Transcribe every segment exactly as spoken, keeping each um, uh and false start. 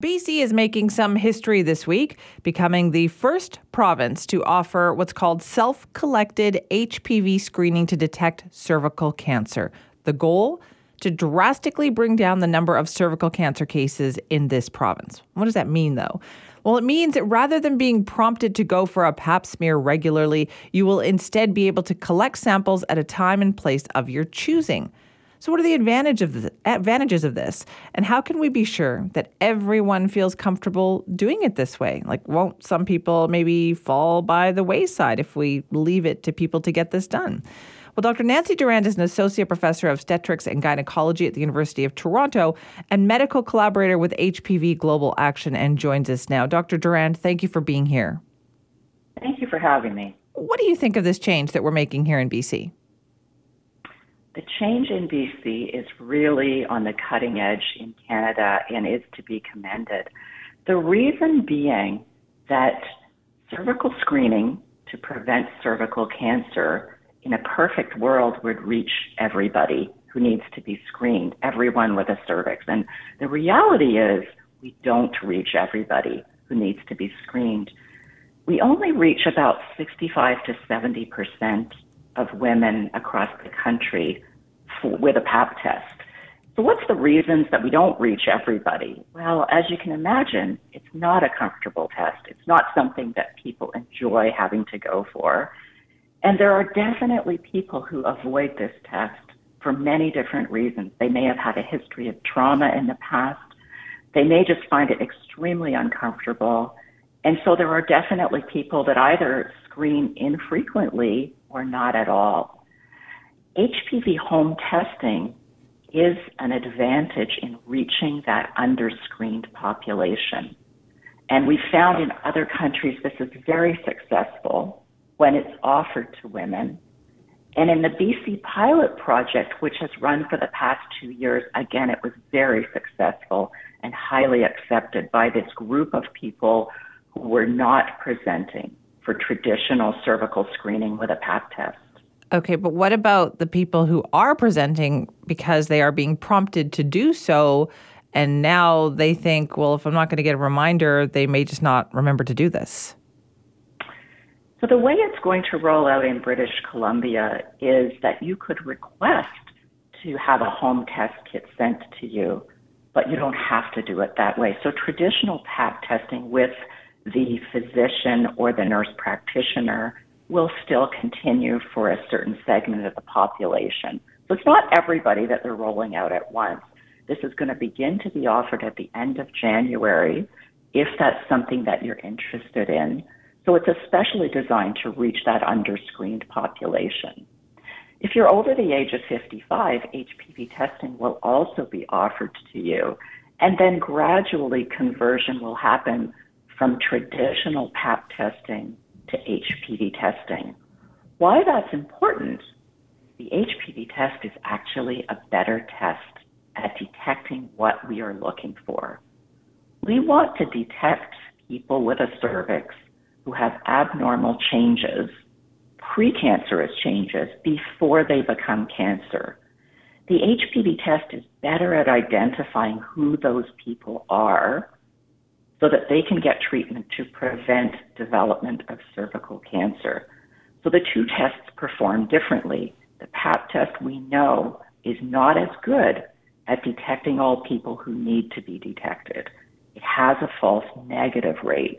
B C is making some history this week, becoming the first province to offer what's called self-collected H P V screening to detect cervical cancer. The goal? To drastically bring down the number of cervical cancer cases in this province. What does that mean, though? Well, it means that rather than being prompted to go for a pap smear regularly, you will instead be able to collect samples at a time and place of your choosing. So what are the advantage of the, advantages of this? And how can we be sure that everyone feels comfortable doing it this way? Like, won't some people maybe fall by the wayside if we leave it to people to get this done? Well, Doctor Nancy Durand is an associate professor of obstetrics and gynaecology at the University of Toronto and medical collaborator with H P V Global Action, and joins us now. Doctor Durand, thank you for being here. Thank you for having me. What do you think of this change that we're making here in B C? The change in B C is really on the cutting edge in Canada and is to be commended. The reason being that cervical screening to prevent cervical cancer in a perfect world would reach everybody who needs to be screened, everyone with a cervix. And the reality is we don't reach everybody who needs to be screened. We only reach about sixty-five to seventy percent of women across the country for, with a pap test. So what's the reasons that we don't reach everybody? Well, as you can imagine, it's not a comfortable test. It's not something that people enjoy having to go for. And there are definitely people who avoid this test for many different reasons. They may have had a history of trauma in the past. They may just find it extremely uncomfortable. And so there are definitely people that either screen infrequently or not at all. H P V home testing is an advantage in reaching that underscreened population. And we found in other countries this is very successful when it's offered to women. And in the B C pilot project, which has run for the past two years, again, it was very successful and highly accepted by this group of people who were not presenting for traditional cervical screening with a pap test. Okay, but what about the people who are presenting because they are being prompted to do so, and now they think, well, if I'm not going to get a reminder, they may just not remember to do this? So the way it's going to roll out in British Columbia is that you could request to have a home test kit sent to you, but you don't have to do it that way. So traditional pap testing with the physician or the nurse practitioner will still continue for a certain segment of the population. So it's not everybody that they're rolling out at once. This is going to begin to be offered at the end of January, if that's something that you're interested in. So it's especially designed to reach that underscreened population. If you're over the age of fifty-five, H P V testing will also be offered to you, and then gradually conversion will happen from traditional pap testing to H P V testing. Why that's important, the H P V test is actually a better test at detecting what we are looking for. We want to detect people with a cervix who have abnormal changes, precancerous changes, before they become cancer. The H P V test is better at identifying who those people are, so that they can get treatment to prevent development of cervical cancer. So the two tests perform differently. The pap test, we know, is not as good at detecting all people who need to be detected. It has a false negative rate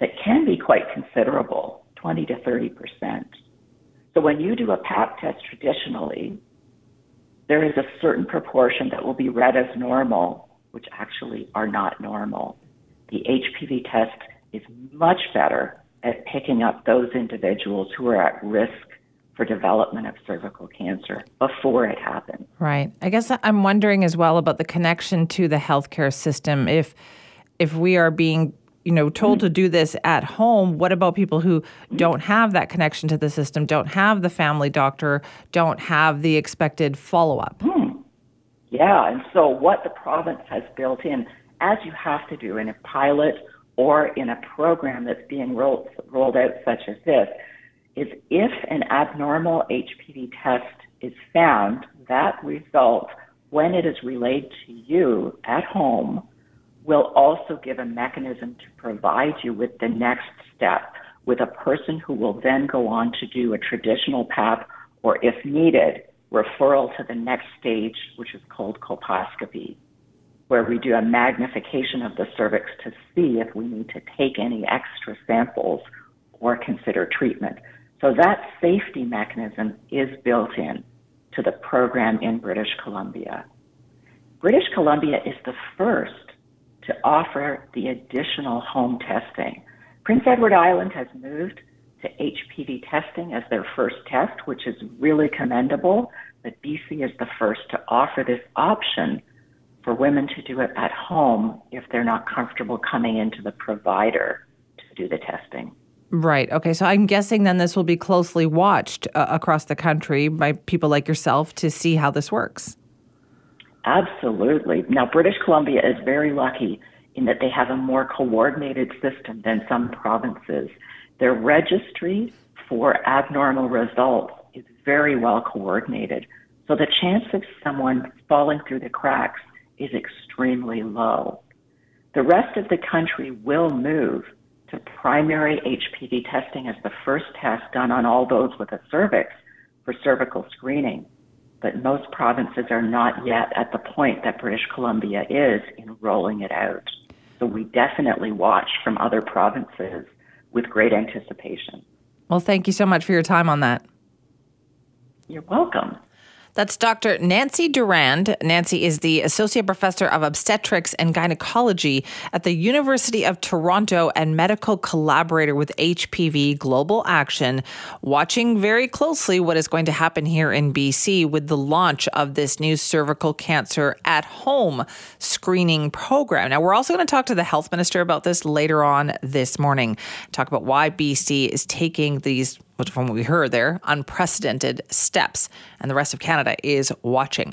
that can be quite considerable, twenty to thirty percent. So when you do a pap test traditionally, there is a certain proportion that will be read as normal, which actually are not normal. The H P V test is much better at picking up those individuals who are at risk for development of cervical cancer before it happens. Right. I guess I'm wondering as well about the connection to the healthcare system. If if we are being, you know, told to do this at home, what about people who don't have that connection to the system, don't have the family doctor, don't have the expected follow-up? Hmm. Yeah, and so what the province has built in, as you have to do in a pilot or in a program that's being rolled, rolled out such as this, is if an abnormal H P V test is found, that result, when it is relayed to you at home, will also give a mechanism to provide you with the next step, with a person who will then go on to do a traditional P A P or, if needed, referral to the next stage, which is called colposcopy, where we do a magnification of the cervix to see if we need to take any extra samples or consider treatment. So that safety mechanism is built in to the program in British Columbia. British Columbia is the first to offer the additional home testing. Prince Edward Island has moved to H P V testing as their first test, which is really commendable, but B C is the first to offer this option for women to do it at home if they're not comfortable coming into the provider to do the testing. Right. Okay. So I'm guessing then this will be closely watched uh, across the country by people like yourself to see how this works. Absolutely. Now, British Columbia is very lucky in that they have a more coordinated system than some provinces. Their registry for abnormal results is very well coordinated. So the chance of someone falling through the cracks is extremely low. The rest of the country will move to primary H P V testing as the first test done on all those with a cervix for cervical screening. But most provinces are not yet at the point that British Columbia is in rolling it out. So we definitely watch from other provinces with great anticipation. Well, thank you so much for your time on that. You're welcome. That's Doctor Nancy Durand. Nancy is the Associate Professor of Obstetrics and Gynaecology at the University of Toronto and Medical Collaborator with H P V Global Action, watching very closely what is going to happen here in B C with the launch of this new cervical cancer at home screening program. Now, we're also going to talk to the health minister about this later on this morning, talk about why B C is taking these, from what we heard there, unprecedented steps, and the rest of Canada is watching.